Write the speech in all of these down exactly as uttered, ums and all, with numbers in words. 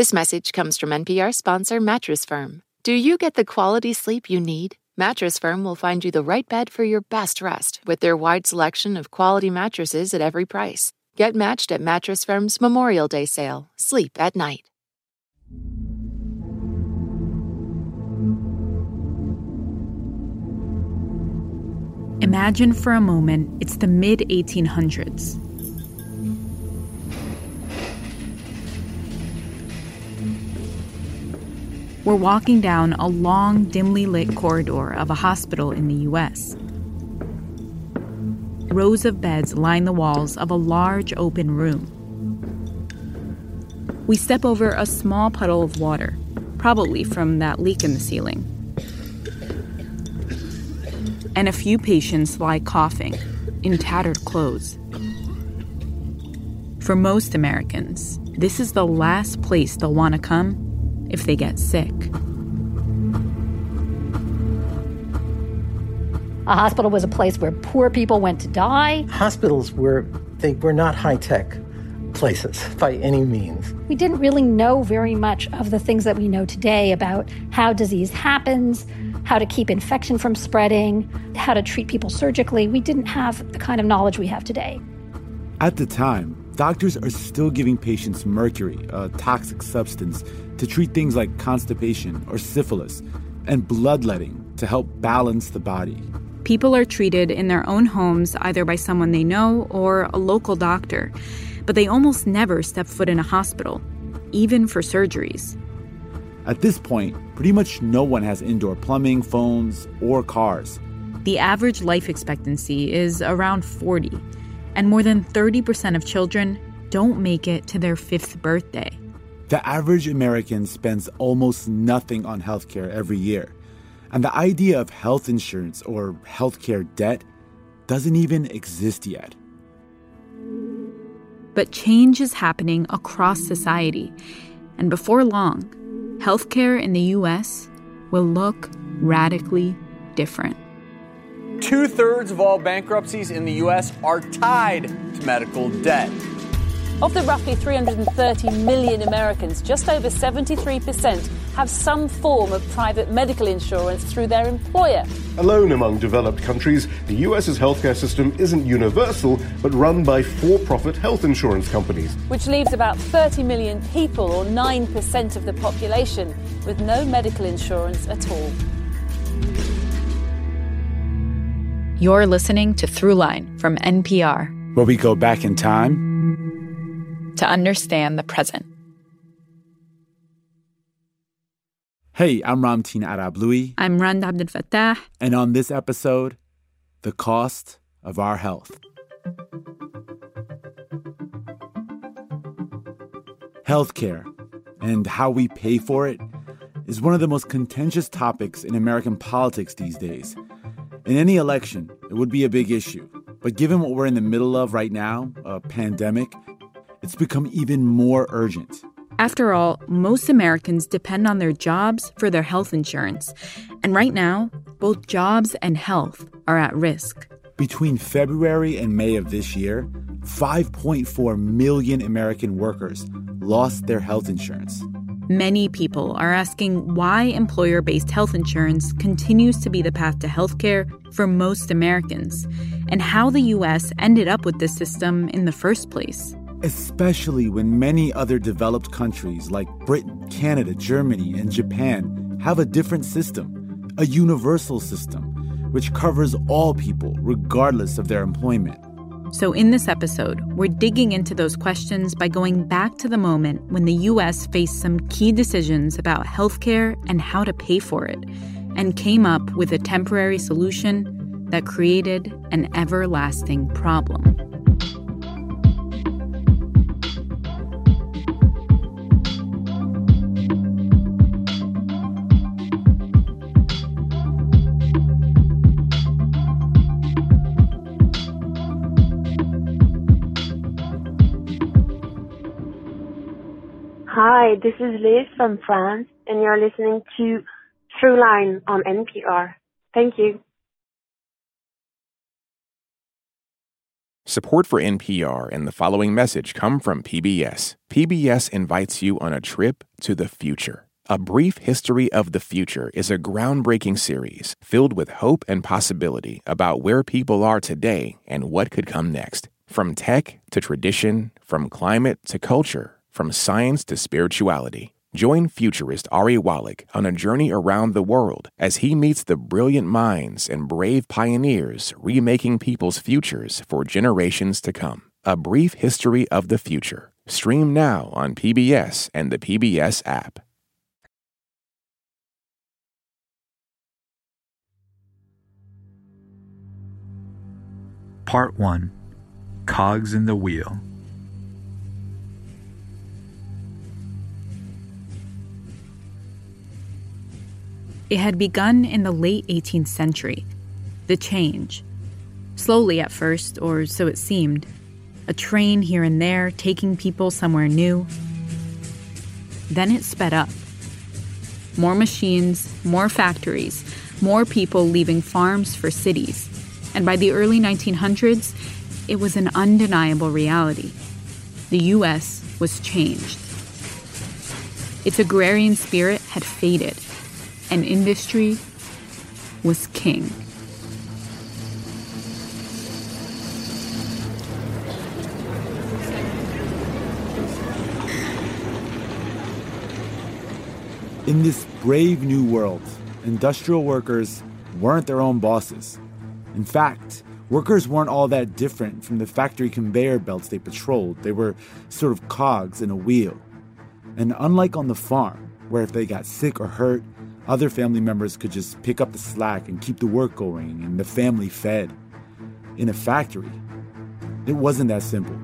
This message comes from N P R sponsor Mattress Firm. Do you get the quality sleep you need? Mattress Firm will find you the right bed for your best rest with their wide selection of quality mattresses at every price. Get matched at Mattress Firm's Memorial Day sale. Sleep at night. Imagine for a moment it's the mid eighteen hundreds. We're walking down a long, dimly lit corridor of a hospital in the U S. Rows of beds line the walls of a large open room. We step over a small puddle of water, probably from that leak in the ceiling. And a few patients lie coughing, in tattered clothes. For most Americans, this is the last place they'll want to come if they get sick. A hospital was a place where poor people went to die. Hospitals were, they were not high-tech places by any means. We didn't really know very much of the things that we know today about how disease happens, how to keep infection from spreading, how to treat people surgically. We didn't have the kind of knowledge we have today. At the time, doctors are still giving patients mercury, a toxic substance, to treat things like constipation or syphilis, and bloodletting to help balance the body. People are treated in their own homes either by someone they know or a local doctor, but they almost never step foot in a hospital, even for surgeries. At this point, pretty much no one has indoor plumbing, phones, or cars. The average life expectancy is around forty. And more than thirty percent of children don't make it to their fifth birthday. The average American spends almost nothing on healthcare every year. And the idea of health insurance or healthcare debt doesn't even exist yet. But change is happening across society. And before long, healthcare in the U S will look radically different. Two-thirds of all bankruptcies in the U S are tied to medical debt. Of the roughly three hundred thirty million Americans, just over seventy-three percent have some form of private medical insurance through their employer. Alone among developed countries, the U S's healthcare system isn't universal, but run by for-profit health insurance companies. Which leaves about thirty million people, or nine percent of the population, with no medical insurance at all. You're listening to Throughline from N P R, where we go back in time to understand the present. Hey, I'm Ramtin Arablouei. I'm Runda Abdel-Fatah. And on this episode, the cost of our health. Healthcare and how we pay for it is one of the most contentious topics in American politics these days. In any election, it would be a big issue. But given what we're in the middle of right now, a pandemic, it's become even more urgent. After all, most Americans depend on their jobs for their health insurance. And right now, both jobs and health are at risk. Between February and May of this year, five point four million American workers lost their health insurance. Many people are asking why employer-based health insurance continues to be the path to healthcare for most Americans, and how the U S ended up with this system in the first place. Especially when many other developed countries like Britain, Canada, Germany, and Japan have a different system, a universal system, which covers all people regardless of their employment. So in this episode, we're digging into those questions by going back to the moment when the U S faced some key decisions about healthcare and how to pay for it, and came up with a temporary solution that created an everlasting problem. Hi, this is Liz from France, and you're listening to Throughline on N P R. Thank you. Support for N P R and the following message come from P B S. P B S invites you on a trip to the future. A Brief History of the Future is a groundbreaking series filled with hope and possibility about where people are today and what could come next. From tech to tradition, from climate to culture, from science to spirituality. Join futurist Ari Wallach on a journey around the world as he meets the brilliant minds and brave pioneers remaking people's futures for generations to come. A Brief History of the Future. Stream now on P B S and the P B S app. Part one. Cogs in the Wheel. It had begun in the late eighteenth century, the change. Slowly at first, or so it seemed, a train here and there taking people somewhere new. Then it sped up. More machines, more factories, more people leaving farms for cities. And by the early nineteen hundreds, it was an undeniable reality. The U S was changed. Its agrarian spirit had faded. And industry was king. In this brave new world, industrial workers weren't their own bosses. In fact, workers weren't all that different from the factory conveyor belts they patrolled. They were sort of cogs in a wheel. And unlike on the farm, where if they got sick or hurt, other family members could just pick up the slack and keep the work going and the family fed. In a factory, it wasn't that simple.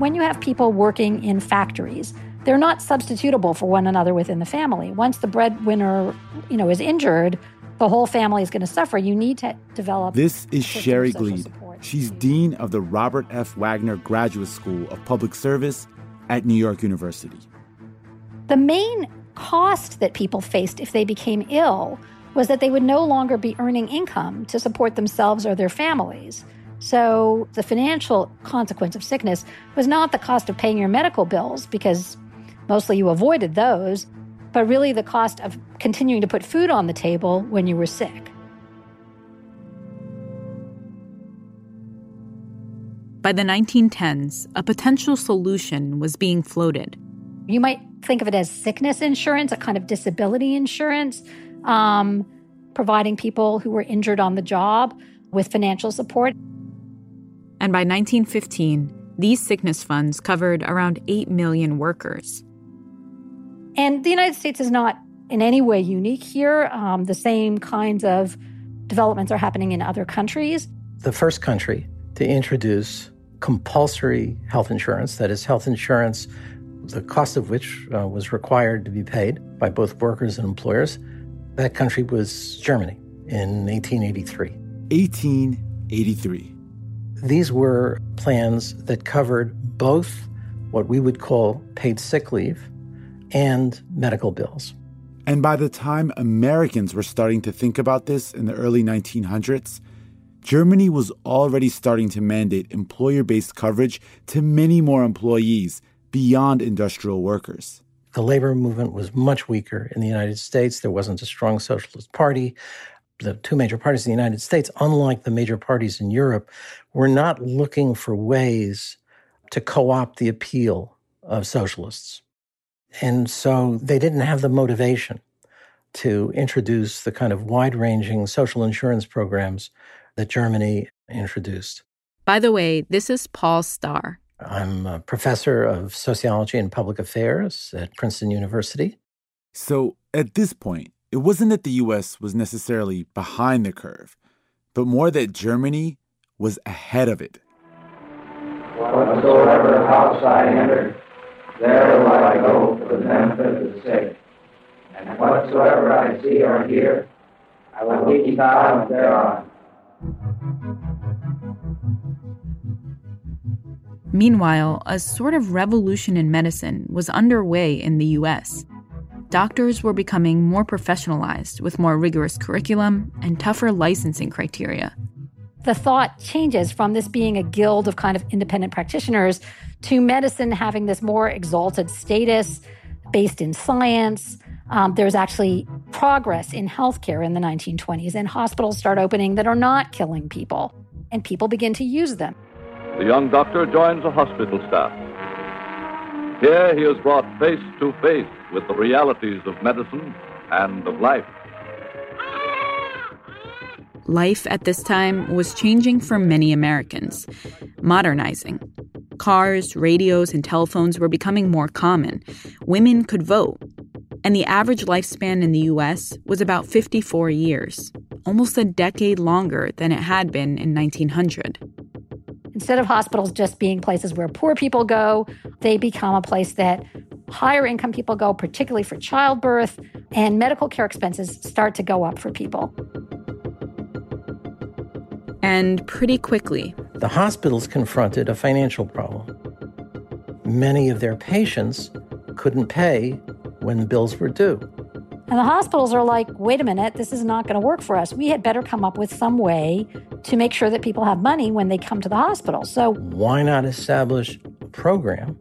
When you have people working in factories, they're not substitutable for one another within the family. Once the breadwinner, you know, is injured, the whole family is going to suffer. You need to develop. This is Sherry Glied. She's dean of the Robert F. Wagner Graduate School of Public Service at New York University. The main cost that people faced if they became ill was that they would no longer be earning income to support themselves or their families. So the financial consequence of sickness was not the cost of paying your medical bills, because mostly you avoided those, but really the cost of continuing to put food on the table when you were sick. By the nineteen tens, a potential solution was being floated. You might think of it as sickness insurance, a kind of disability insurance, um, providing people who were injured on the job with financial support. And by nineteen fifteen, these sickness funds covered around eight million workers. And the United States is not in any way unique here. Um, the same kinds of developments are happening in other countries. The first country to introduce compulsory health insurance, that is health insurance the cost of which uh, was required to be paid by both workers and employers, that country was Germany in eighteen eighty-three. eighteen eighty-three. These were plans that covered both what we would call paid sick leave and medical bills. And by the time Americans were starting to think about this in the early nineteen hundreds, Germany was already starting to mandate employer-based coverage to many more employees beyond industrial workers. The labor movement was much weaker in the United States. There wasn't a strong socialist party. The two major parties in the United States, unlike the major parties in Europe, were not looking for ways to co-opt the appeal of socialists. And so they didn't have the motivation to introduce the kind of wide-ranging social insurance programs that Germany introduced. By the way, this is Paul Starr. I'm a professor of sociology and public affairs at Princeton University. So at this point, it wasn't that the U S was necessarily behind the curve, but more that Germany was ahead of it. Whatsoever house I enter, there will I go for the benefit of the sick. And whatsoever I see or hear, I will be silent thereon. Meanwhile, a sort of revolution in medicine was underway in the U S. doctors were becoming more professionalized with more rigorous curriculum and tougher licensing criteria. The thought changes from this being a guild of kind of independent practitioners to medicine having this more exalted status based in science. Um, there's actually progress in healthcare in the nineteen twenties, and hospitals start opening that are not killing people, and people begin to use them. The young doctor joins the hospital staff. Here he is brought face to face with the realities of medicine and of life. Life at this time was changing for many Americans, modernizing. Cars, radios, and telephones were becoming more common. Women could vote. And the average lifespan in the U S was about fifty-four years, almost a decade longer than it had been in nineteen hundred. Instead of hospitals just being places where poor people go, they become a place that higher income people go, particularly for childbirth, and medical care expenses start to go up for people. And pretty quickly, the hospitals confronted a financial problem. Many of their patients couldn't pay when the bills were due. And the hospitals are like, wait a minute, this is not going to work for us. We had better come up with some way to make sure that people have money when they come to the hospital. So why not establish a program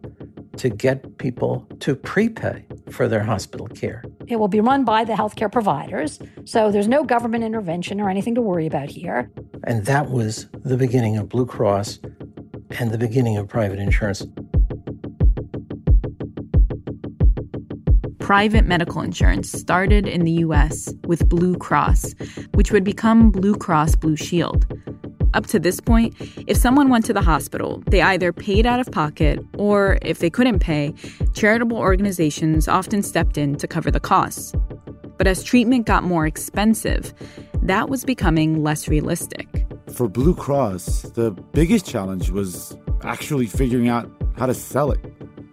to get people to prepay for their hospital care? It will be run by the healthcare providers, so there's no government intervention or anything to worry about here. And that was the beginning of Blue Cross and the beginning of private insurance. Private medical insurance started in the U S with Blue Cross, which would become Blue Cross Blue Shield. Up to this point, if someone went to the hospital, they either paid out of pocket or, if they couldn't pay, charitable organizations often stepped in to cover the costs. But as treatment got more expensive, that was becoming less realistic. For Blue Cross, the biggest challenge was actually figuring out how to sell it.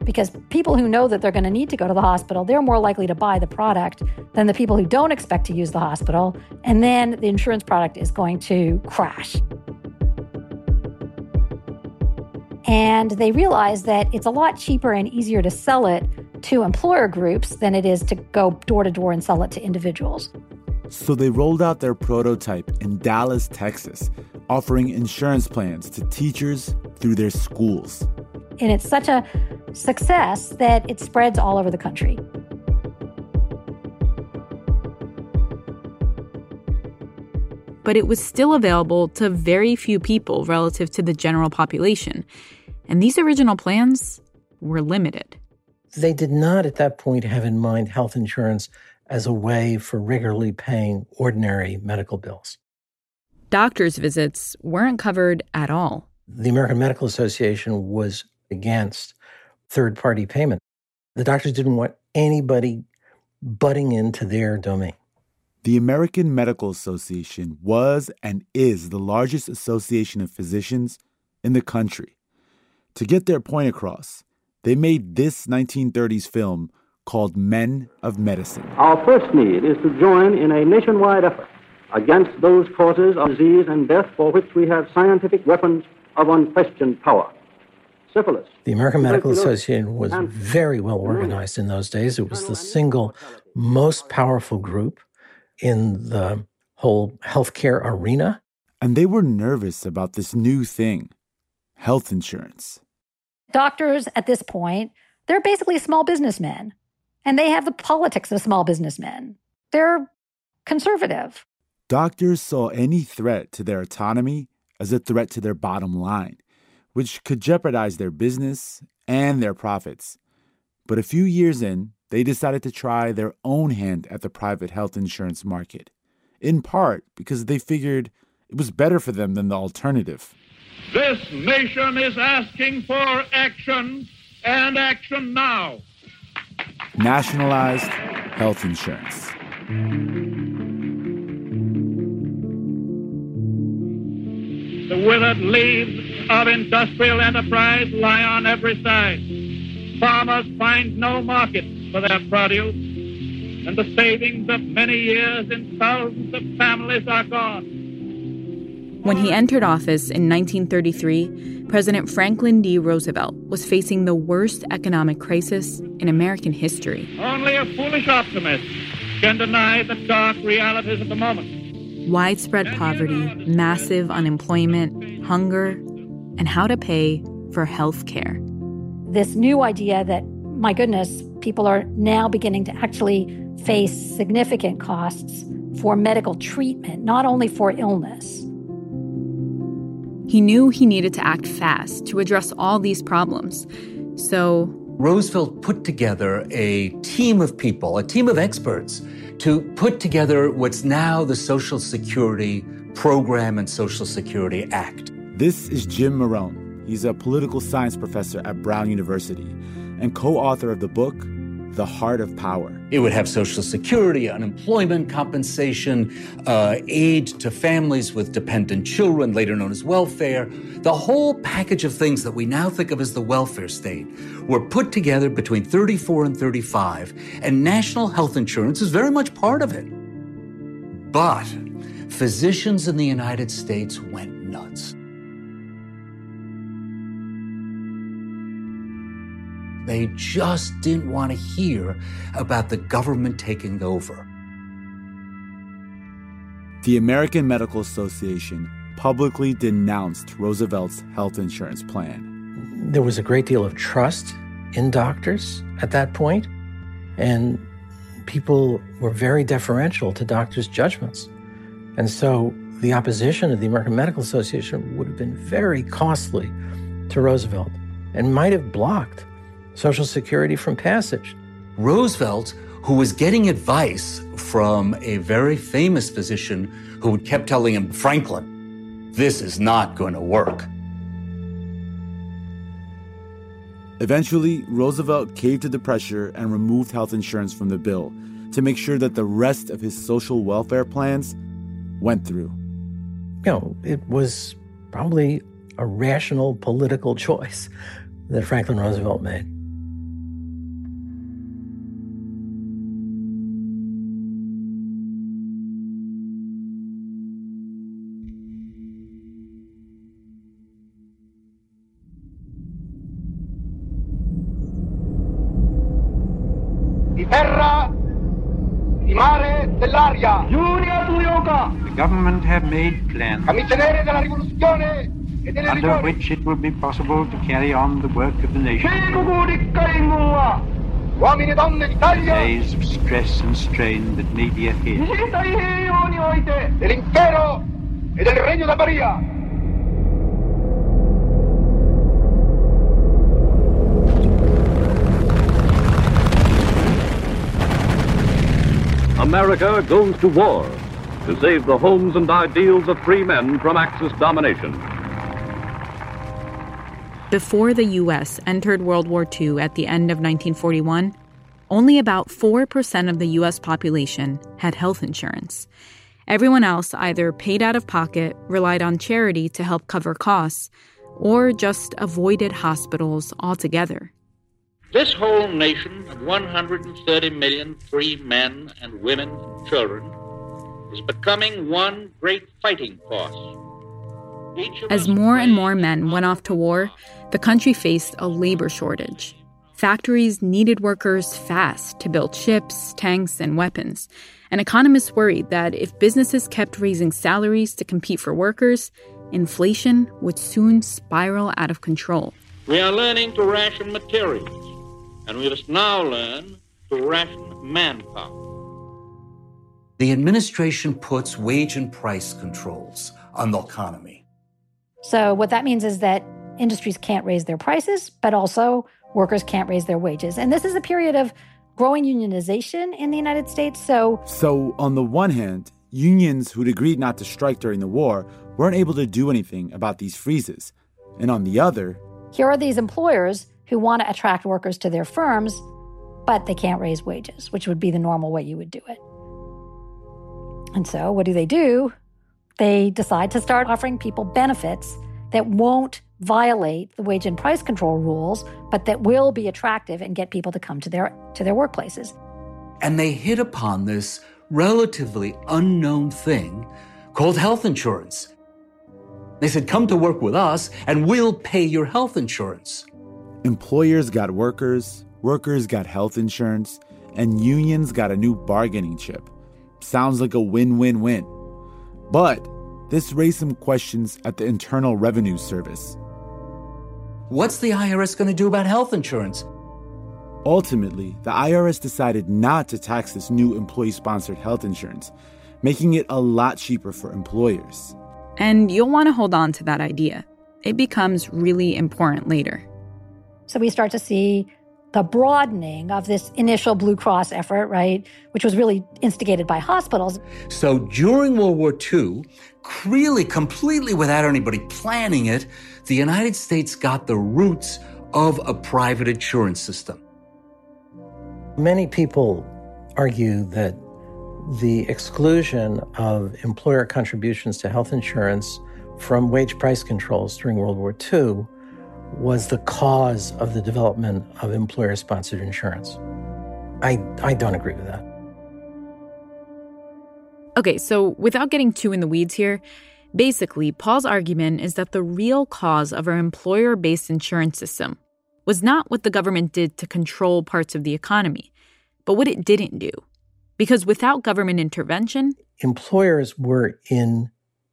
Because people who know that they're going to need to go to the hospital, they're more likely to buy the product than the people who don't expect to use the hospital. And then the insurance product is going to crash. And they realize that it's a lot cheaper and easier to sell it to employer groups than it is to go door to door and sell it to individuals. So they rolled out their prototype in Dallas, Texas, offering insurance plans to teachers through their schools. And it's such a success that it spreads all over the country. But it was still available to very few people relative to the general population. And these original plans were limited. They did not at that point have in mind health insurance as a way for regularly paying ordinary medical bills. Doctors' visits weren't covered at all. The American Medical Association was against third-party payment. The doctors didn't want anybody butting into their domain. The American Medical Association was and is the largest association of physicians in the country. To get their point across, they made this nineteen thirties film called Men of Medicine. Our first need is to join in a nationwide effort against those causes of disease and death for which we have scientific weapons of unquestioned power. Syphilis. The American Medical Association was very well organized in those days. It was the single most powerful group in the whole healthcare arena. And they were nervous about this new thing, health insurance. Doctors at this point, they're basically small businessmen, and they have the politics of small businessmen. They're conservative. Doctors saw any threat to their autonomy as a threat to their bottom line, which could jeopardize their business and their profits. But a few years in, they decided to try their own hand at the private health insurance market, in part because they figured it was better for them than the alternative. This nation is asking for action, and action now. Nationalized health insurance. The withered leaves of industrial enterprise lie on every side. Farmers find no market for their produce, and the savings of many years in thousands of families are gone. When he entered office in nineteen thirty-three, President Franklin D. Roosevelt was facing the worst economic crisis in American history. Only a foolish optimist can deny the dark realities of the moment. Widespread poverty, massive unemployment, hunger, and how to pay for health care. This new idea that, my goodness, people are now beginning to actually face significant costs for medical treatment, not only for illness. He knew he needed to act fast to address all these problems. So Roosevelt put together a team of people, a team of experts, to put together what's now the Social Security Program and Social Security Act. This is Jim Morone. He's a political science professor at Brown University and co-author of the book, The Heart of Power. It would have Social Security, unemployment compensation, uh, aid to families with dependent children, later known as welfare. The whole package of things that we now think of as the welfare state were put together between thirty-four and thirty-five, and national health insurance is very much part of it. But physicians in the United States went nuts. They just didn't want to hear about the government taking over. The American Medical Association publicly denounced Roosevelt's health insurance plan. There was a great deal of trust in doctors at that point, and people were very deferential to doctors' judgments. And so the opposition of the American Medical Association would have been very costly to Roosevelt and might have blocked Social Security from passage. Roosevelt, who was getting advice from a very famous physician who kept telling him, Franklin, this is not going to work. Eventually, Roosevelt caved to the pressure and removed health insurance from the bill to make sure that the rest of his social welfare plans went through. You know, it was probably a rational political choice that Franklin Roosevelt made. The government have made plans under which it will be possible to carry on the work of the nation. Days of stress and strain that may be ahead. America goes to war to save the homes and ideals of free men from Axis domination. Before the U S entered World War Two at the end of nineteen forty-one, only about four percent of the U S population had health insurance. Everyone else either paid out of pocket, relied on charity to help cover costs, or just avoided hospitals altogether. This whole nation of one hundred thirty million free men and women and children was becoming one great fighting force. As more and more men went off to war, the country faced a labor shortage. Factories needed workers fast to build ships, tanks, and weapons. And economists worried that if businesses kept raising salaries to compete for workers, inflation would soon spiral out of control. We are learning to ration materials, and we must now learn to ration manpower. The administration puts wage and price controls on the economy. So what that means is that industries can't raise their prices, but also workers can't raise their wages. And this is a period of growing unionization in the United States, so... So on the one hand, unions who'd agreed not to strike during the war weren't able to do anything about these freezes. And on the other... Here are these employers who want to attract workers to their firms, but they can't raise wages, which would be the normal way you would do it. And so what do they do? They decide to start offering people benefits that won't violate the wage and price control rules, but that will be attractive and get people to come to their to their workplaces. And they hit upon this relatively unknown thing called health insurance. They said, come to work with us and we'll pay your health insurance. Employers got workers, workers got health insurance, and unions got a new bargaining chip. Sounds like a win-win-win. But this raised some questions at the Internal Revenue Service. What's the I R S going to do about health insurance? Ultimately, the I R S decided not to tax this new employee-sponsored health insurance, making it a lot cheaper for employers. And you'll want to hold on to that idea. It becomes really important later. So we start to see the broadening of this initial Blue Cross effort, right, which was really instigated by hospitals. So during World War Two, really completely without anybody planning it, the United States got the roots of a private insurance system. Many people argue that the exclusion of employer contributions to health insurance from wage price controls during World War Two was the cause of the development of employer-sponsored insurance. I, I don't agree with that. Okay, so without getting too in the weeds here, basically, Paul's argument is that the real cause of our employer-based insurance system was not what the government did to control parts of the economy, but what it didn't do. Because without government intervention, employers were in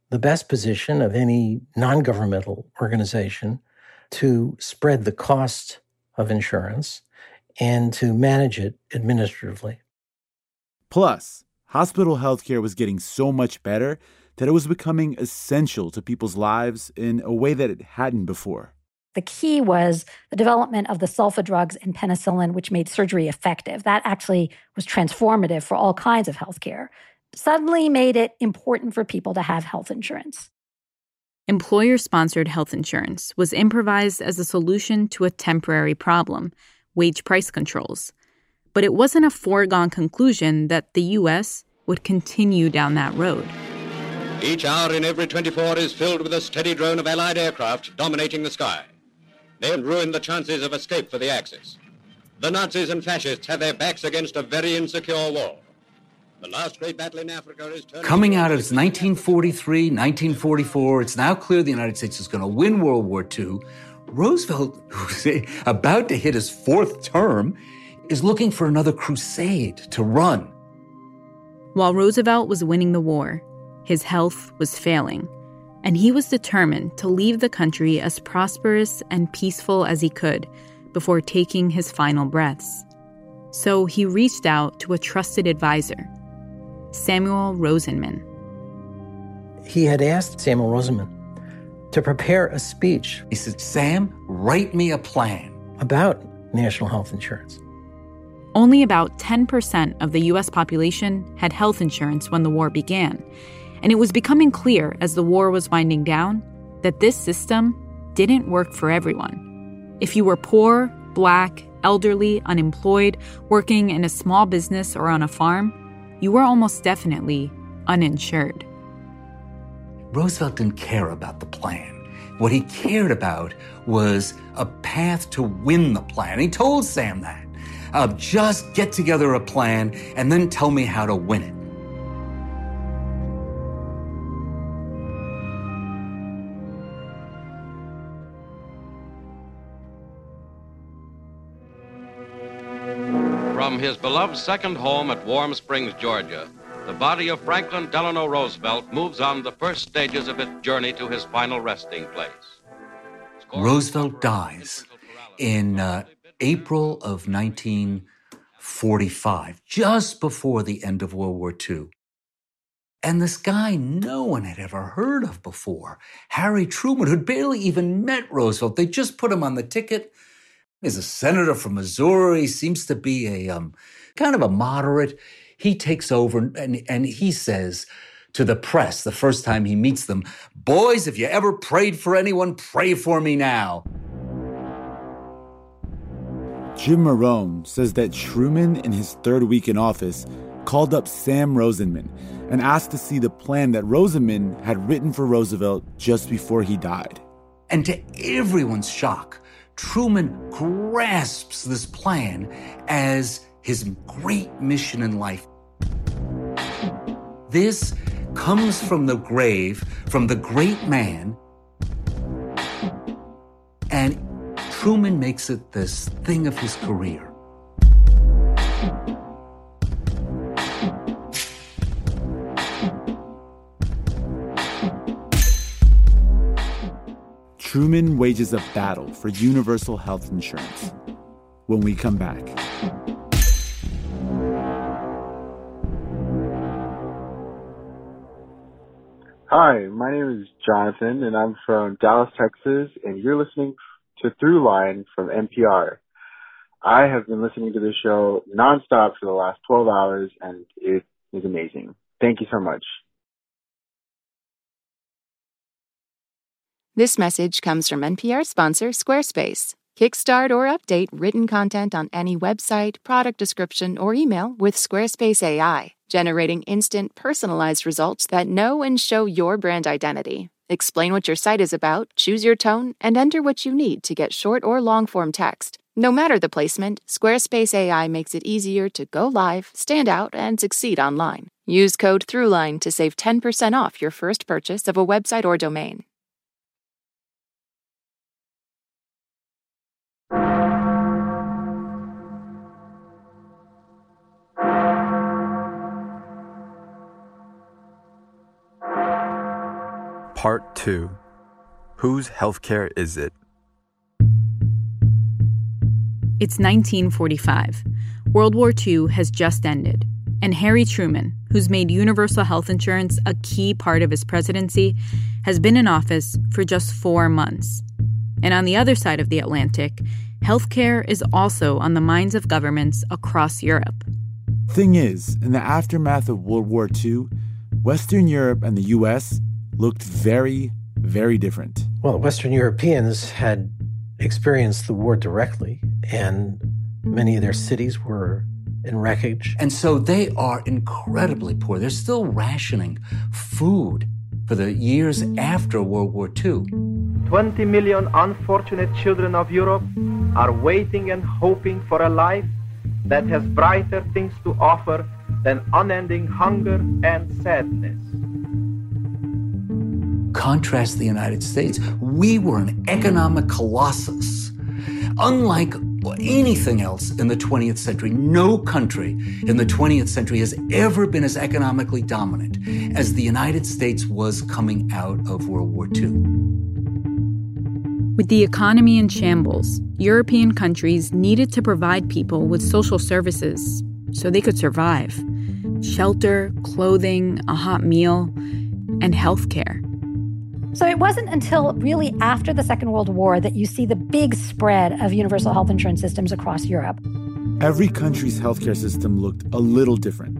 the best position of any non-governmental organization to spread the cost of insurance and to manage it administratively. Plus, hospital healthcare was getting so much better that it was becoming essential to people's lives in a way that it hadn't before. The key was the development of the sulfa drugs and penicillin, which made surgery effective. That actually was transformative for all kinds of healthcare. Suddenly made it important for people to have health insurance. Employer-sponsored health insurance was improvised as a solution to a temporary problem, wage price controls. But it wasn't a foregone conclusion that the U S would continue down that road. Each hour in every twenty-four is filled with a steady drone of Allied aircraft dominating the sky. They'll ruin the chances of escape for the Axis. The Nazis and fascists have their backs against a very insecure wall. The last great battle in Africa is turning... Coming out of nineteen forty-three, nineteen forty-four, it's now clear the United States is going to win World War Two. Roosevelt, who's about to hit his fourth term, is looking for another crusade to run. While Roosevelt was winning the war, his health was failing, and he was determined to leave the country as prosperous and peaceful as he could before taking his final breaths. So he reached out to a trusted advisor, Samuel Rosenman. He had asked Samuel Rosenman to prepare a speech. He said, Sam, write me a plan about national health insurance. Only about ten percent of the U S population had health insurance when the war began. And it was becoming clear as the war was winding down that this system didn't work for everyone. If you were poor, black, elderly, unemployed, working in a small business or on a farm, you were almost definitely uninsured. Roosevelt didn't care about the plan. What he cared about was a path to win the plan. He told Sam that. Uh, just get together a plan and then tell me how to win it. From his beloved second home at Warm Springs, Georgia, the body of Franklin Delano Roosevelt moves on the first stages of its journey to his final resting place. Roosevelt dies in uh, April of nineteen forty-five, just before the end of World War Two. And this guy no one had ever heard of before, Harry Truman, who'd barely even met Roosevelt. They just put him on the ticket. He's a senator from Missouri, seems to be a um, kind of a moderate. He takes over and, and he says to the press the first time he meets them, boys, if you ever prayed for anyone, pray for me now. Jim Morone says that Truman, in his third week in office, called up Sam Rosenman and asked to see the plan that Rosenman had written for Roosevelt just before he died. And to everyone's shock, Truman grasps this plan as his great mission in life. This comes from the grave, from the great man Truman makes it this thing of his career. Truman wages a battle for universal health insurance. When we come back. Hi, my name is Jonathan, and I'm from Dallas, Texas, and you're listening to Throughline from N P R. I have been listening to this show nonstop for the last twelve hours, and it is amazing. Thank you so much. This message comes from N P R sponsor Squarespace. Kickstart or update written content on any website, product description, or email with Squarespace A I, generating instant, personalized results that know and show your brand identity. Explain what your site is about, choose your tone, and enter what you need to get short or long-form text. No matter the placement, Squarespace A I makes it easier to go live, stand out, and succeed online. Use code Throughline to save ten percent off your first purchase of a website or domain. Part two. Whose healthcare is it? It's nineteen forty-five. World War Two has just ended, and Harry Truman, who's made universal health insurance a key part of his presidency, has been in office for just four months. And on the other side of the Atlantic, healthcare is also on the minds of governments across Europe. Thing is, in the aftermath of World War Two, Western Europe and the U S looked very, very different. Well, Western Europeans had experienced the war directly, and many of their cities were in wreckage. And so they are incredibly poor. They're still rationing food for the years after World War Two. twenty million unfortunate children of Europe are waiting and hoping for a life that has brighter things to offer than unending hunger and sadness. Contrast the United States. We were an economic colossus. Unlike anything else in the twentieth century, no country in the twentieth century has ever been as economically dominant as the United States was coming out of World War Two. With the economy in shambles, European countries needed to provide people with social services so they could survive. Shelter, clothing, a hot meal, and health care. So it wasn't until really after the Second World War that you see the big spread of universal health insurance systems across Europe. Every country's healthcare system looked a little different,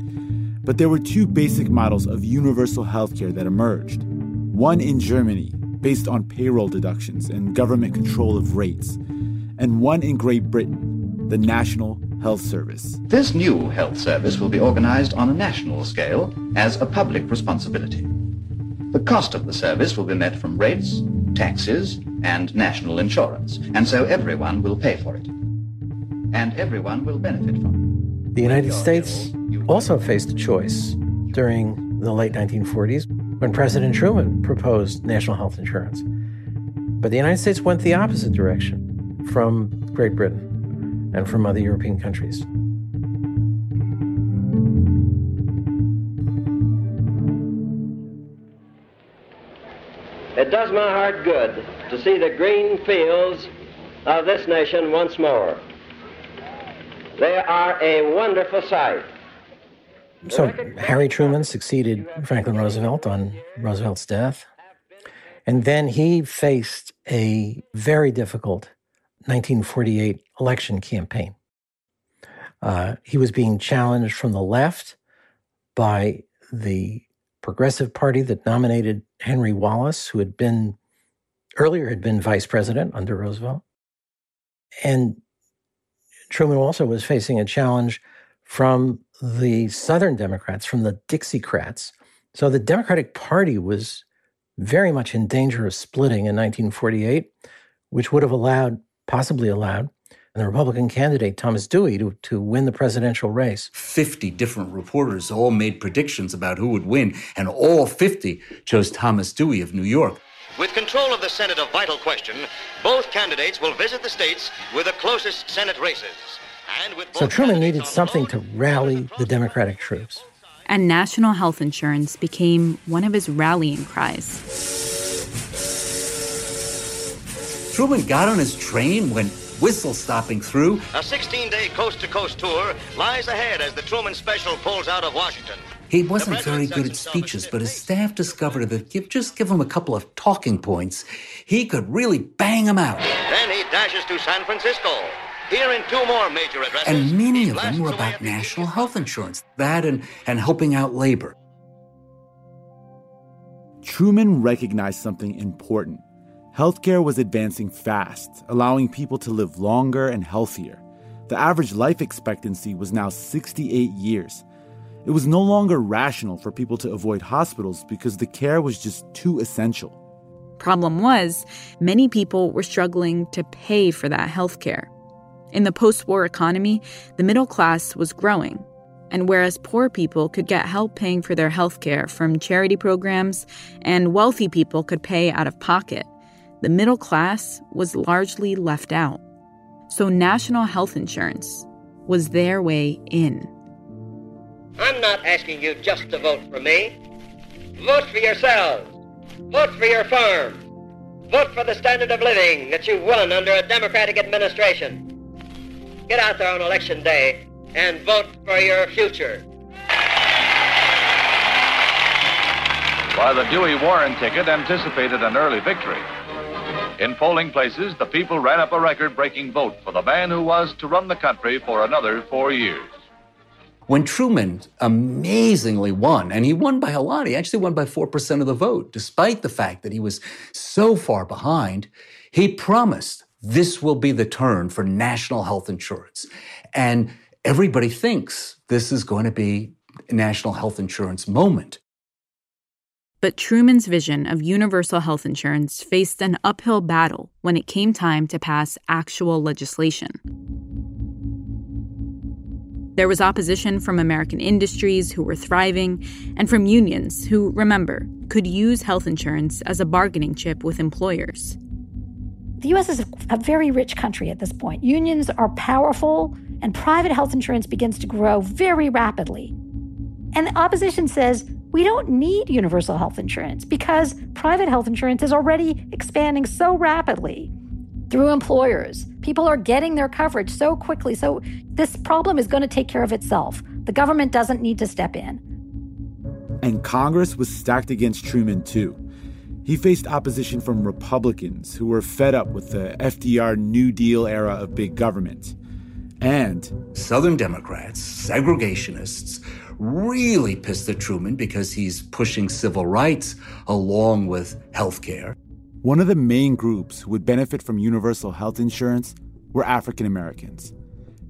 but there were two basic models of universal healthcare that emerged. One in Germany, based on payroll deductions and government control of rates, and one in Great Britain, the National Health Service. This new health service will be organized on a national scale as a public responsibility. The cost of the service will be met from rates, taxes, and national insurance, and so everyone will pay for it, and everyone will benefit from it. The United States also faced a choice during the late nineteen forties when President Truman proposed national health insurance. But the United States went the opposite direction from Great Britain and from other European countries. It does my heart good to see the green fields of this nation once more. They are a wonderful sight. So Harry Truman succeeded Franklin Roosevelt on Roosevelt's death. And then he faced a very difficult nineteen forty-eight election campaign. Uh, he was being challenged from the left by the Progressive Party that nominated Henry Wallace, who had been, earlier had been vice president under Roosevelt. And Truman also was facing a challenge from the Southern Democrats, from the Dixiecrats. So the Democratic Party was very much in danger of splitting in nineteen forty-eight, which would have allowed, possibly allowed, and the Republican candidate, Thomas Dewey, to, to win the presidential race. fifty different reporters all made predictions about who would win, and all fifty chose Thomas Dewey of New York. With control of the Senate a vital question, both candidates will visit the states with the closest Senate races. And with so Truman needed something to rally the Democratic troops. And national health insurance became one of his rallying cries. Truman got on his train when whistle stopping through. A sixteen-day coast-to-coast tour lies ahead as the Truman Special pulls out of Washington. He wasn't very good at speeches, but his staff discovered that if just give him a couple of talking points, he could really bang them out. Then he dashes to San Francisco. Here in two more major addresses. And many of them were about national health insurance, that and, and helping out labor. Truman recognized something important. Healthcare was advancing fast, allowing people to live longer and healthier. The average life expectancy was now sixty-eight years. It was no longer rational for people to avoid hospitals because the care was just too essential. Problem was, many people were struggling to pay for that healthcare. In the post-war economy, the middle class was growing. And whereas poor people could get help paying for their health care from charity programs and wealthy people could pay out of pocket, the middle class was largely left out. So national health insurance was their way in. I'm not asking you just to vote for me. Vote for yourselves. Vote for your farm. Vote for the standard of living that you won under a Democratic administration. Get out there on election day and vote for your future. While the Dewey-Warren ticket anticipated an early victory, in polling places, the people ran up a record-breaking vote for the man who was to run the country for another four years. When Truman amazingly won, and he won by a lot, he actually won by four percent of the vote, despite the fact that he was so far behind, he promised this will be the turn for national health insurance. And everybody thinks this is going to be a national health insurance moment. But Truman's vision of universal health insurance faced an uphill battle when it came time to pass actual legislation. There was opposition from American industries who were thriving and from unions who, remember, could use health insurance as a bargaining chip with employers. The U S is a very rich country at this point. Unions are powerful, and private health insurance begins to grow very rapidly. And the opposition says, we don't need universal health insurance because private health insurance is already expanding so rapidly through employers. People are getting their coverage so quickly, so this problem is going to take care of itself. The government doesn't need to step in. And Congress was stacked against Truman, too. He faced opposition from Republicans who were fed up with the F D R New Deal era of big government. And Southern Democrats, segregationists, really pissed at Truman because he's pushing civil rights along with health care. One of the main groups who would benefit from universal health insurance were African Americans.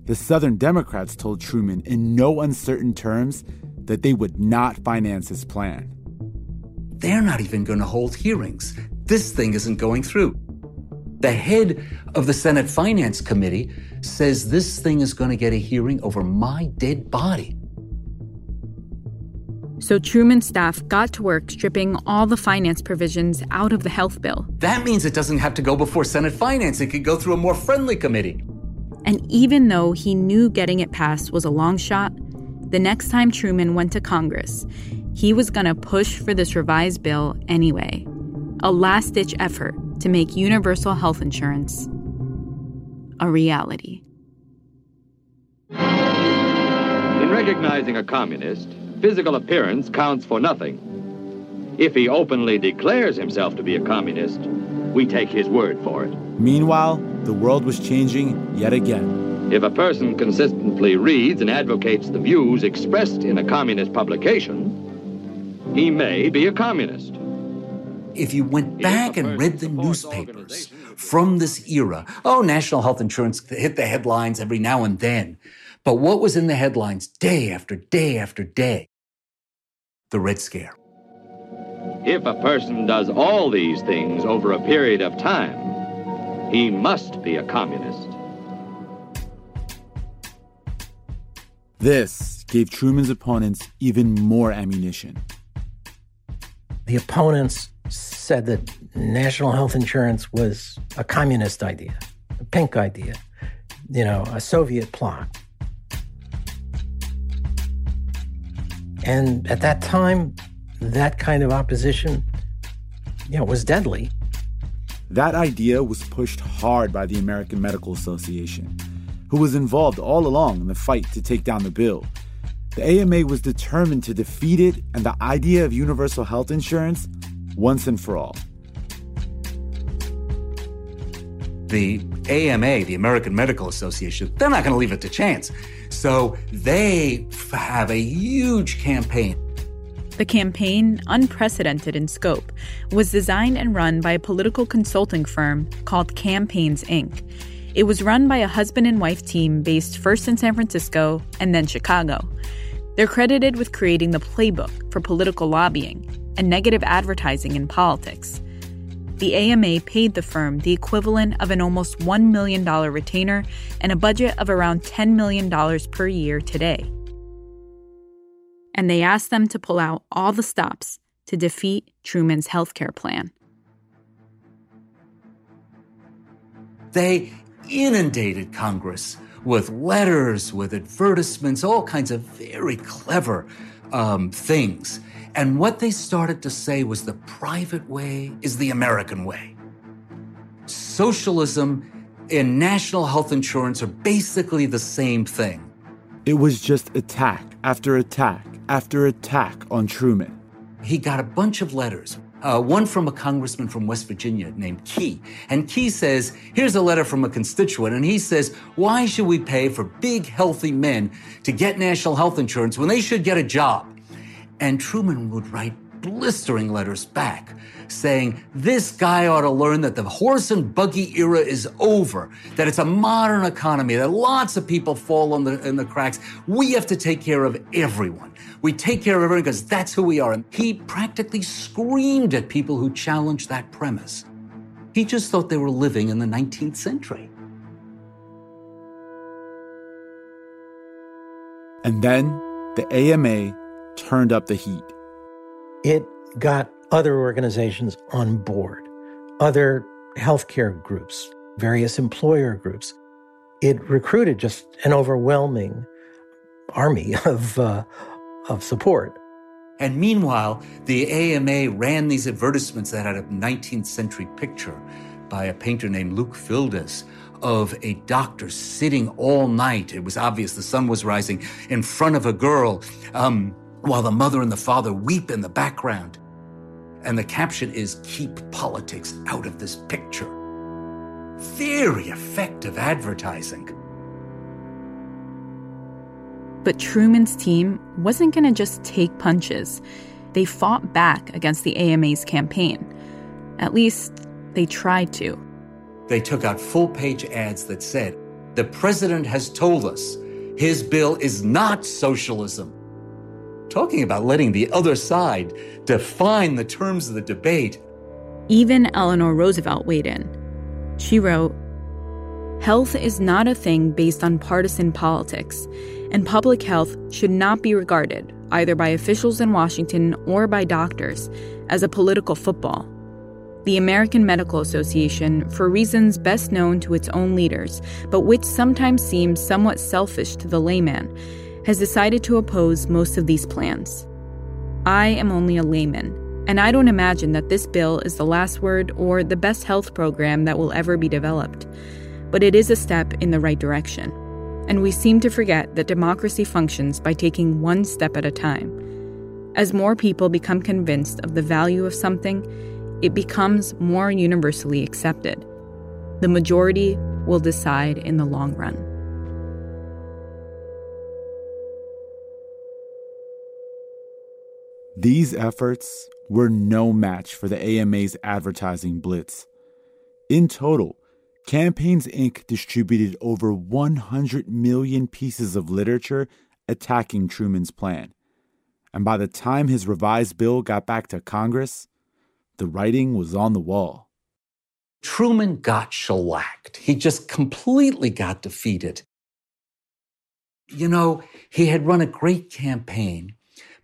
The Southern Democrats told Truman in no uncertain terms that they would not finance his plan. They're not even going to hold hearings. This thing isn't going through. The head of the Senate Finance Committee says this thing is going to get a hearing over my dead body. So Truman's staff got to work stripping all the finance provisions out of the health bill. That means it doesn't have to go before Senate Finance. It could go through a more friendly committee. And even though he knew getting it passed was a long shot, the next time Truman went to Congress, he was going to push for this revised bill anyway, a last-ditch effort to make universal health insurance a reality. In recognizing a communist, physical appearance counts for nothing. If he openly declares himself to be a communist, we take his word for it. Meanwhile, the world was changing yet again. If a person consistently reads and advocates the views expressed in a communist publication, he may be a communist. If you went back and read the newspapers from this era, oh, national health insurance hit the headlines every now and then. But what was in the headlines day after day after day? The Red Scare. If a person does all these things over a period of time, he must be a communist. This gave Truman's opponents even more ammunition. The opponents said that national health insurance was a communist idea, a pink idea, you know, a Soviet bloc. And at that time, that kind of opposition, you know, was deadly. That idea was pushed hard by the American Medical Association, who was involved all along in the fight to take down the bill. The A M A was determined to defeat it and the idea of universal health insurance once and for all. The A M A, the American Medical Association, they're not going to leave it to chance. So they have a huge campaign. The campaign, unprecedented in scope, was designed and run by a political consulting firm called Campaigns, Incorporated. It was run by a husband and wife team based first in San Francisco and then Chicago. They're credited with creating the playbook for political lobbying and negative advertising in politics. The A M A paid the firm the equivalent of an almost one million dollars retainer and a budget of around ten million dollars per year today. And they asked them to pull out all the stops to defeat Truman's healthcare plan. They inundated Congress with letters, with advertisements, all kinds of very clever um, things. And what they started to say was the private way is the American way. Socialism and national health insurance are basically the same thing. It was just attack after attack after attack on Truman. He got a bunch of letters. Uh, one from a congressman from West Virginia named Key. And Key says, here's a letter from a constituent. And he says, why should we pay for big, healthy men to get national health insurance when they should get a job? And Truman would write blistering letters back saying, this guy ought to learn that the horse and buggy era is over, that it's a modern economy, that lots of people fall in the, in the cracks. We have to take care of everyone. We take care of everyone because that's who we are. And he practically screamed at people who challenged that premise. He just thought they were living in the nineteenth century. And then the A M A turned up the heat. It got other organizations on board, other healthcare groups, various employer groups. It recruited just an overwhelming army of uh, of support. And meanwhile, the A M A ran these advertisements that had a nineteenth century picture by a painter named Luke Fildes of a doctor sitting all night. It was obvious the sun was rising in front of a girl. Um, while the mother and the father weep in the background. And the caption is, keep politics out of this picture. Very effective advertising. But Truman's team wasn't going to just take punches. They fought back against the A M A's campaign. At least, they tried to. They took out full-page ads that said, the president has told us his bill is not socialism. Talking about letting the other side define the terms of the debate. Even Eleanor Roosevelt weighed in. She wrote, health is not a thing based on partisan politics, and public health should not be regarded, either by officials in Washington or by doctors, as a political football. The American Medical Association, for reasons best known to its own leaders, but which sometimes seems somewhat selfish to the layman, has decided to oppose most of these plans. I am only a layman, and I don't imagine that this bill is the last word or the best health program that will ever be developed. But it is a step in the right direction. And we seem to forget that democracy functions by taking one step at a time. As more people become convinced of the value of something, it becomes more universally accepted. The majority will decide in the long run. These efforts were no match for the A M A's advertising blitz. In total, Campaigns, Incorporated distributed over one hundred million pieces of literature attacking Truman's plan. And by the time his revised bill got back to Congress, the writing was on the wall. Truman got shellacked. He just completely got defeated. You know, he had run a great campaign.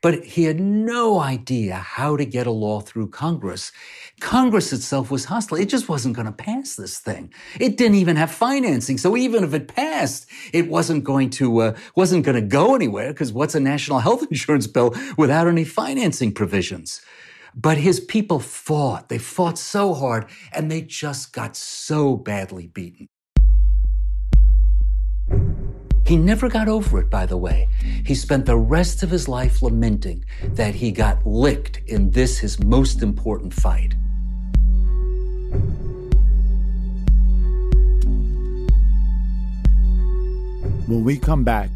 but he had no idea how to get a law through Congress. Congress itself was hostile. It just wasn't going to pass this thing. It didn't even have financing. So even if it passed, it wasn't going to, uh, wasn't going to go anywhere, because what's a national health insurance bill without any financing provisions? But his people fought. They fought so hard, and they just got so badly beaten. He never got over it, by the way. He spent the rest of his life lamenting that he got licked in this, his most important fight. When we come back,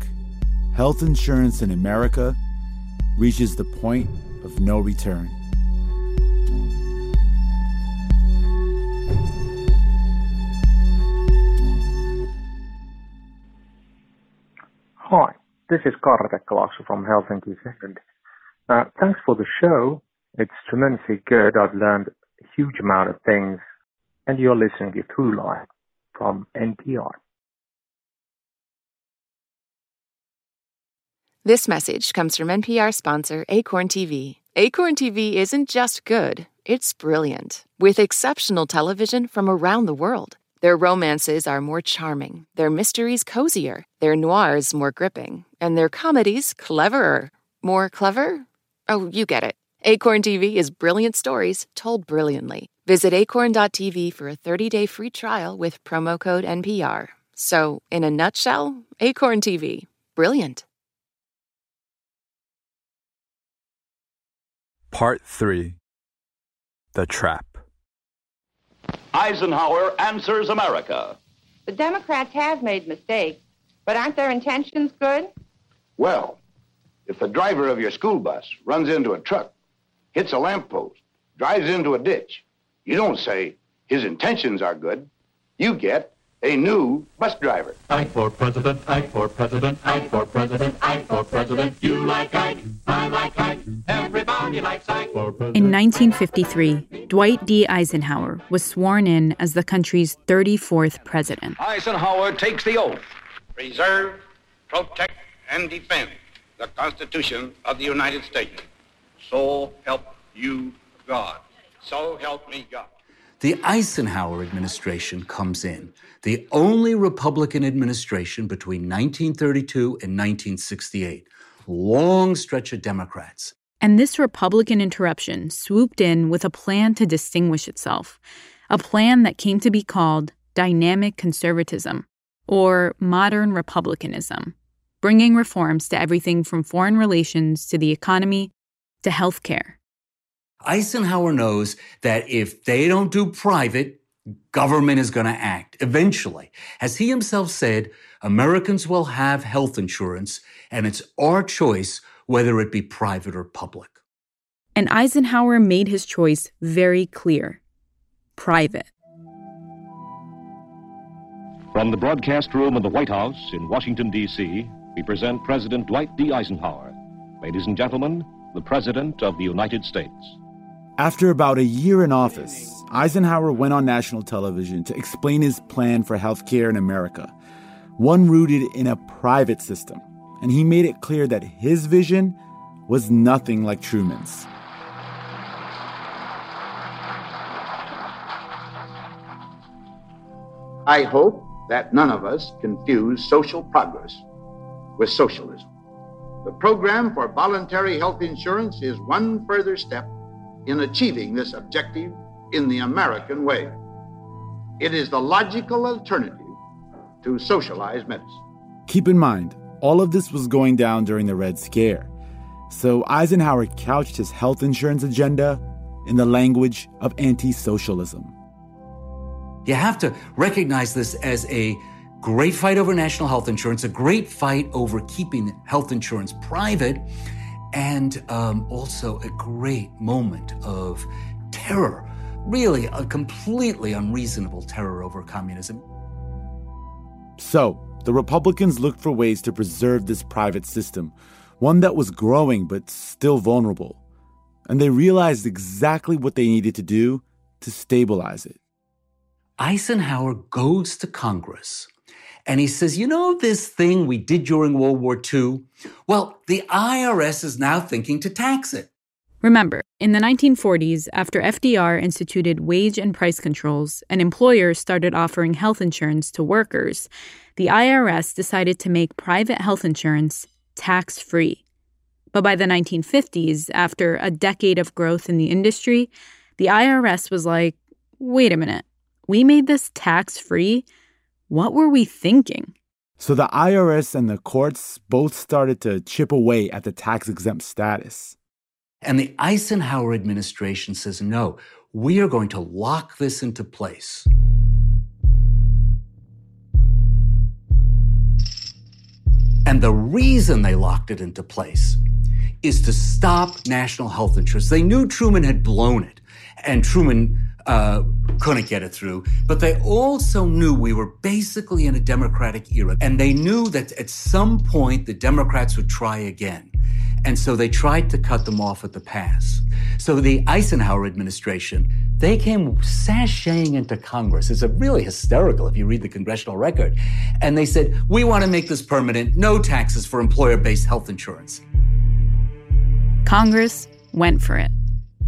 health insurance in America reaches the point of no return. Hi, this is Karl-Pekka Laakso from Helsinki, Finland. Uh, thanks for the show. It's tremendously good. I've learned a huge amount of things. And you're listening to Throughline from N P R. This message comes from N P R sponsor Acorn T V. Acorn T V isn't just good, it's brilliant. With exceptional television from around the world. Their romances are more charming, their mysteries cozier, their noirs more gripping, and their comedies cleverer. More clever? Oh, you get it. Acorn T V is brilliant stories told brilliantly. Visit acorn dot t v for a thirty day free trial with promo code N P R. So, in a nutshell, Acorn T V. Brilliant. Part three. The Trap. Eisenhower answers America. The Democrats have made mistakes, but aren't their intentions good? Well, if the driver of your school bus runs into a truck, hits a lamppost, drives into a ditch, you don't say his intentions are good. You get a new bus driver. Ike for president, Ike for president, Ike for president, Ike for president. You like Ike, I like Ike, everybody likes Ike for president. In nineteen fifty-three, Dwight D. Eisenhower was sworn in as the country's thirty-fourth president. Eisenhower takes the oath. Preserve, protect, and defend the Constitution of the United States. So help you God. So help me God. The Eisenhower administration comes in, the only Republican administration between nineteen thirty-two and nineteen sixty-eight, long stretch of Democrats. And this Republican interruption swooped in with a plan to distinguish itself, a plan that came to be called dynamic conservatism or modern republicanism, bringing reforms to everything from foreign relations to the economy to health care. Eisenhower knows that if they don't do private, government is going to act eventually. As he himself said, Americans will have health insurance, and it's our choice whether it be private or public. And Eisenhower made his choice very clear. Private. From the broadcast room of the White House in Washington, D C, we present President Dwight D. Eisenhower. Ladies and gentlemen, the President of the United States. After about a year in office, Eisenhower went on national television to explain his plan for health care in America, one rooted in a private system. And he made it clear that his vision was nothing like Truman's. I hope that none of us confuse social progress with socialism. The program for voluntary health insurance is one further step in achieving this objective in the American way. It is the logical alternative to socialized medicine. Keep in mind, all of this was going down during the Red Scare. So Eisenhower couched his health insurance agenda in the language of anti-socialism. You have to recognize this as a great fight over national health insurance, a great fight over keeping health insurance private, and um, also a great moment of terror, really a completely unreasonable terror over communism. So the Republicans looked for ways to preserve this private system, one that was growing but still vulnerable. And they realized exactly what they needed to do to stabilize it. Eisenhower goes to Congress And he says, you know, this thing we did during World War Two? Well, the I R S is now thinking to tax it. Remember, in the nineteen forties, after F D R instituted wage and price controls and employers started offering health insurance to workers, the I R S decided to make private health insurance tax-free. But by the nineteen fifties, after a decade of growth in the industry, the I R S was like, wait a minute, we made this tax-free? What were we thinking? So the I R S and the courts both started to chip away at the tax-exempt status. And the Eisenhower administration says, no, we are going to lock this into place. And the reason they locked it into place is to stop national health insurance. They knew Truman had blown it, and Truman uh, couldn't get it through. But they also knew we were basically in a Democratic era, and they knew that at some point the Democrats would try again. And so they tried to cut them off at the pass. So the Eisenhower administration, they came sashaying into Congress. It's a really hysterical if you read the congressional record. And they said, we want to make this permanent, no taxes for employer-based health insurance. Congress went for it.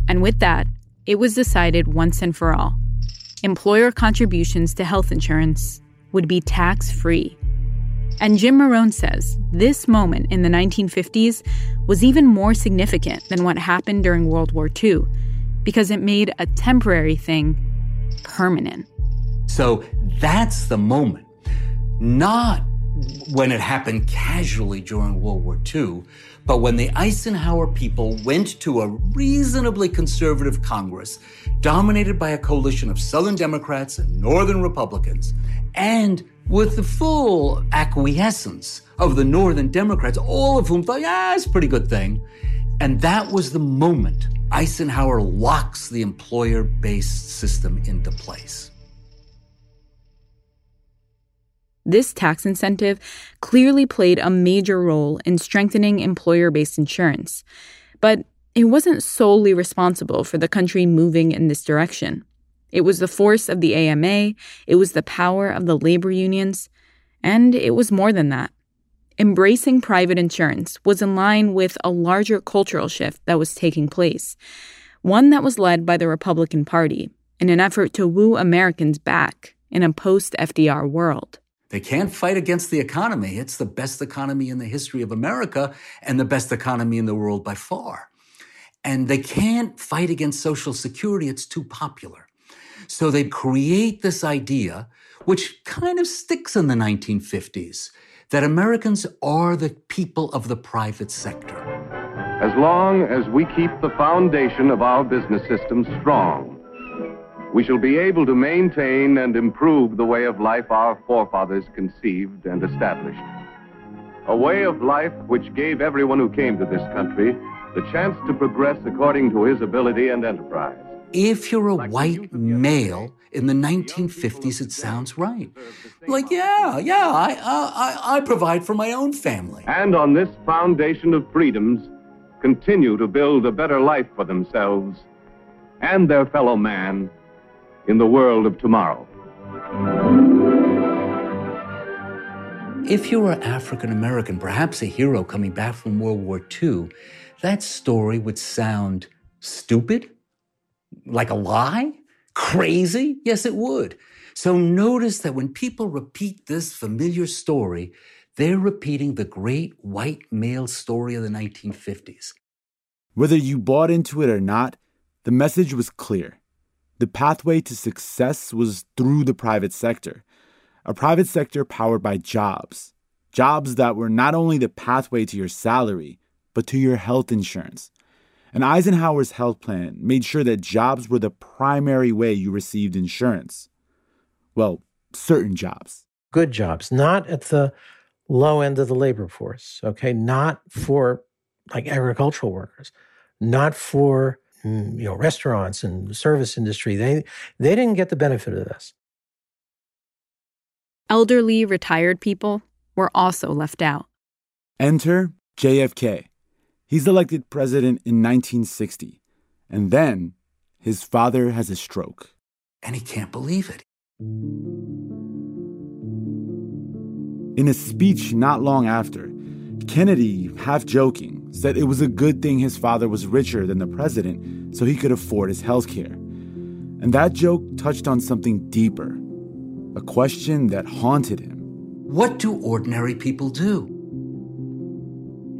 And with that, it was decided once and for all. Employer contributions to health insurance would be tax-free. And Jim Morone says this moment in the nineteen fifties was even more significant than what happened during World War Two, because it made a temporary thing permanent. So that's the moment, not when it happened casually during World War Two, but when the Eisenhower people went to a reasonably conservative Congress dominated by a coalition of Southern Democrats and Northern Republicans, and with the full acquiescence of the Northern Democrats, all of whom thought, yeah, it's a pretty good thing. And that was the moment Eisenhower locks the employer-based system into place. This tax incentive clearly played a major role in strengthening employer-based insurance. But it wasn't solely responsible for the country moving in this direction. It was the force of the A M A, it was the power of the labor unions, and it was more than that. Embracing private insurance was in line with a larger cultural shift that was taking place, one that was led by the Republican Party in an effort to woo Americans back in a post-F D R world. They can't fight against the economy. It's the best economy in the history of America and the best economy in the world by far. And they can't fight against Social Security. It's too popular. So they create this idea, which kind of sticks in the nineteen fifties, that Americans are the people of the private sector. As long as we keep the foundation of our business system strong, we shall be able to maintain and improve the way of life our forefathers conceived and established. A way of life which gave everyone who came to this country the chance to progress according to his ability and enterprise. If you're a white male in the nineteen fifties, it sounds right. Like, yeah, yeah, I, I, I provide for my own family. And on this foundation of freedoms, continue to build a better life for themselves and their fellow man in the world of tomorrow. If you were African American, perhaps a hero coming back from World War Two, that story would sound stupid. Like a lie? Crazy? Yes, it would. So notice that when people repeat this familiar story, they're repeating the great white male story of the nineteen fifties. Whether you bought into it or not, the message was clear. The pathway to success was through the private sector, a private sector powered by jobs, jobs that were not only the pathway to your salary, but to your health insurance. And Eisenhower's health plan made sure that jobs were the primary way you received insurance. Well, certain jobs. Good jobs, not at the low end of the labor force, okay? Not for, like, agricultural workers, not for, you know, restaurants and the service industry. They, they didn't get the benefit of this. Elderly, retired people were also left out. Enter J F K. He's elected president in nineteen sixty, and then his father has a stroke. And he can't believe it. In a speech not long after, Kennedy, half-joking, said it was a good thing his father was richer than the president so he could afford his health care. And that joke touched on something deeper, a question that haunted him. What do ordinary people do?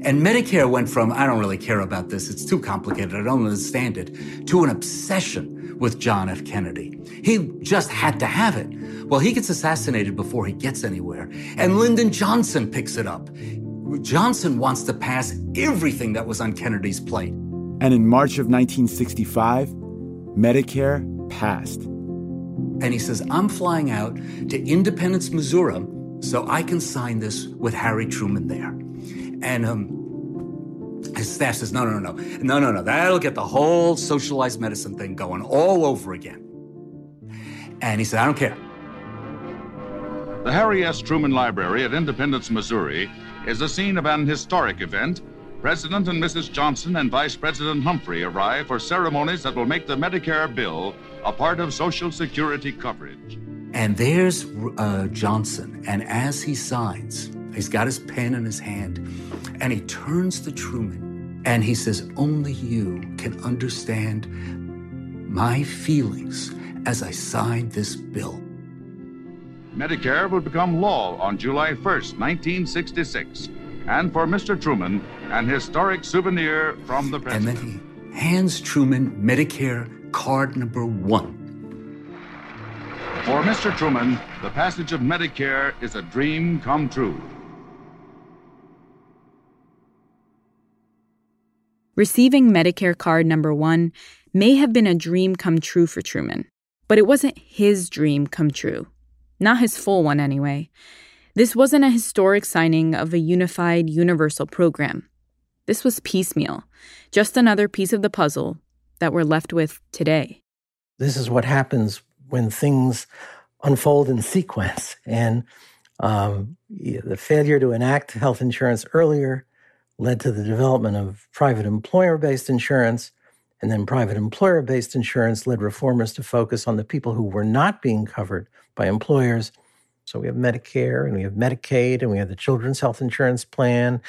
And Medicare went from, I don't really care about this, it's too complicated, I don't understand it, to an obsession with John F. Kennedy. He just had to have it. Well, he gets assassinated before he gets anywhere, and Lyndon Johnson picks it up. Johnson wants to pass everything that was on Kennedy's plate. And in March of nineteen sixty-five, Medicare passed. And he says, I'm flying out to Independence, Missouri, so I can sign this with Harry Truman there. And um, his staff says, no, no, no, no, no, no, no. That'll get the whole socialized medicine thing going all over again. And he said, I don't care. The Harry S. Truman Library at Independence, Missouri is the scene of an historic event. President and Missus Johnson and Vice President Humphrey arrive for ceremonies that will make the Medicare bill a part of Social Security coverage. And there's uh, Johnson, and as he signs, he's got his pen in his hand, and he turns to Truman, and he says, only you can understand my feelings as I sign this bill. Medicare will become law on July first, nineteen sixty-six. And for Mister Truman, an historic souvenir from the president. And then he hands Truman Medicare card number one. For Mister Truman, the passage of Medicare is a dream come true. Receiving Medicare card number one may have been a dream come true for Truman, but it wasn't his dream come true. Not his full one, anyway. This wasn't a historic signing of a unified, universal program. This was piecemeal, just another piece of the puzzle that we're left with today. This is what happens when things unfold in sequence. And um, the failure to enact health insurance earlier led to the development of private employer-based insurance, and then private employer-based insurance led reformers to focus on the people who were not being covered by employers. So we have Medicare, and we have Medicaid, and we have the Children's Health Insurance Plan,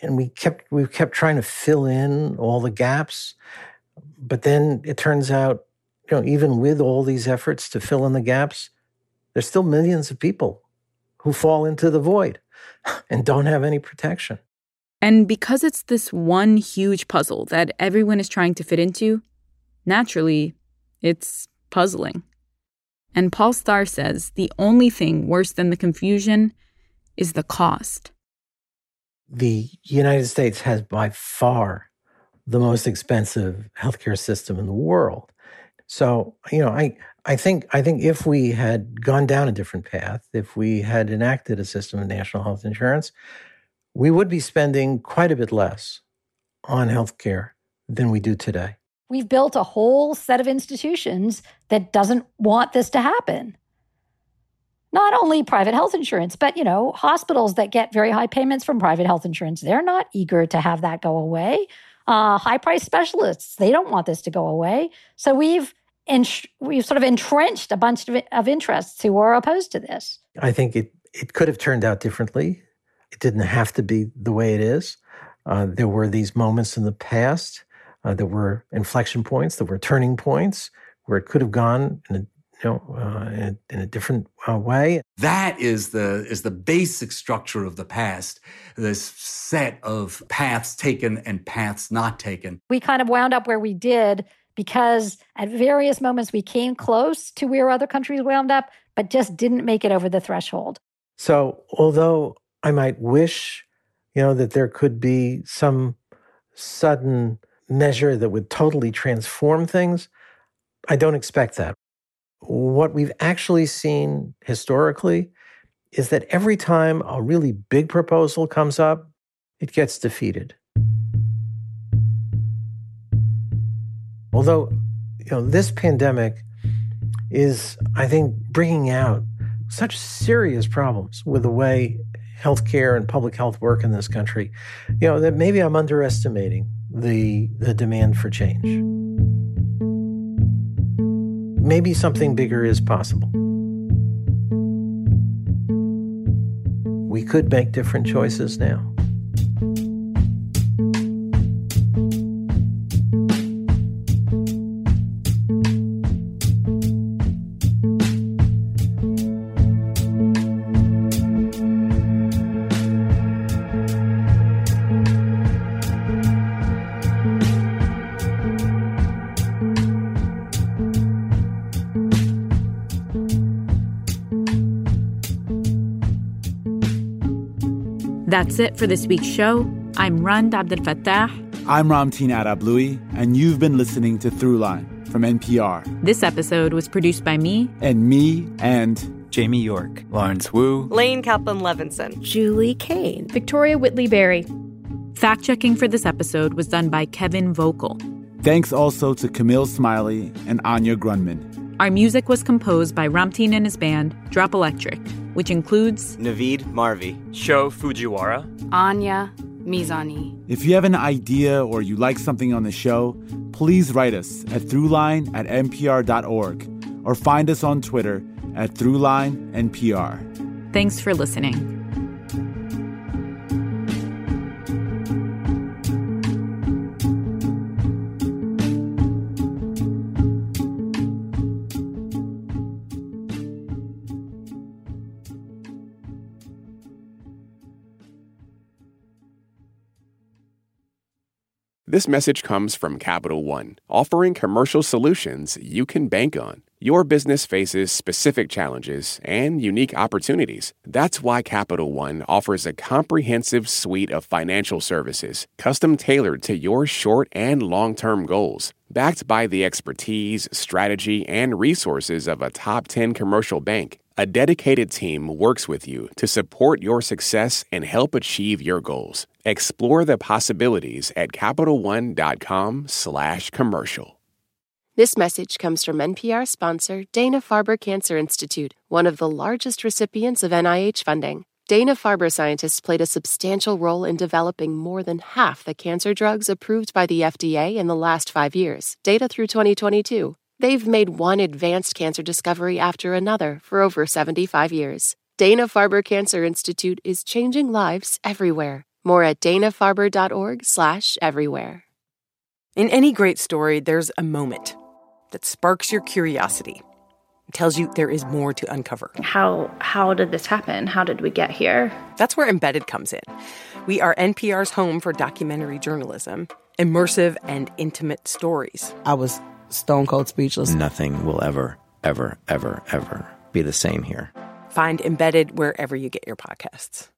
and we kept we kept trying to fill in all the gaps. But then it turns out, you know, even with all these efforts to fill in the gaps, there's still millions of people who fall into the void and don't have any protection. And because it's this one huge puzzle that everyone is trying to fit into, naturally, it's puzzling. And Paul Starr says the only thing worse than the confusion is the cost. The United States has by far the most expensive healthcare system in the world. So, you know, I, I think I think if we had gone down a different path, if we had enacted a system of national health insurance, we would be spending quite a bit less on healthcare than we do today. We've built a whole set of institutions that doesn't want this to happen. Not only private health insurance, but, you know, hospitals that get very high payments from private health insurance. They're not eager to have that go away. Uh, high-priced specialists, they don't want this to go away. So we've ent- we've sort of entrenched a bunch of, of interests who are opposed to this. I think it, it could have turned out differently. It didn't have to be the way it is. Uh, there were these moments in the past. Uh, there were inflection points, there were turning points where it could have gone in a, you know, uh, in a, in a different uh, way. That is the is the basic structure of the past, this set of paths taken and paths not taken. We kind of wound up where we did because at various moments we came close to where other countries wound up, but just didn't make it over the threshold. So although I might wish, you know, that there could be some sudden measure that would totally transform things, I don't expect that. What we've actually seen historically is that every time a really big proposal comes up, it gets defeated. Although, you know, this pandemic is, I think, bringing out such serious problems with the way healthcare and public health work in this country, you know, that maybe I'm underestimating the the demand for change. Maybe something bigger is possible. We could make different choices now. That's it for this week's show. I'm Runda Abdel-Fatah. I'm Ramtin Arablouei, and you've been listening to Throughline from N P R. This episode was produced by me. And me and Jamie York, Lawrence Wu, Lane Kaplan-Levinson, Julie Kane, Victoria Whitley-Berry. Fact-checking for this episode was done by Kevin Vocal. Thanks also to Camille Smiley and Anya Grunman. Our music was composed by Ramtin and his band, Drop Electric, which includes Naveed Marvi, Sho Fujiwara, Anya Mizani. If you have an idea or you like something on the show, please write us at throughline at N P R dot org or find us on Twitter at throughline N P R. Thanks for listening. This message comes from Capital One, offering commercial solutions you can bank on. Your business faces specific challenges and unique opportunities. That's why Capital One offers a comprehensive suite of financial services, custom tailored to your short and long-term goals. Backed by the expertise, strategy, and resources of a top ten commercial bank, a dedicated team works with you to support your success and help achieve your goals. Explore the possibilities at capital one dot com slash commercial. This message comes from N P R sponsor Dana-Farber Cancer Institute, one of the largest recipients of N I H funding. Dana-Farber scientists played a substantial role in developing more than half the cancer drugs approved by the F D A in the last five years, data through twenty twenty-two. They've made one advanced cancer discovery after another for over seventy-five years. Dana-Farber Cancer Institute is changing lives everywhere. More at dana farber dot org slash everywhere. In any great story, there's a moment that sparks your curiosity. It tells you there is more to uncover. How, how did this happen? How did we get here? That's where Embedded comes in. We are N P R's home for documentary journalism, immersive and intimate stories. I was stone cold speechless. Nothing will ever, ever, ever, ever be the same here. Find Embedded wherever you get your podcasts.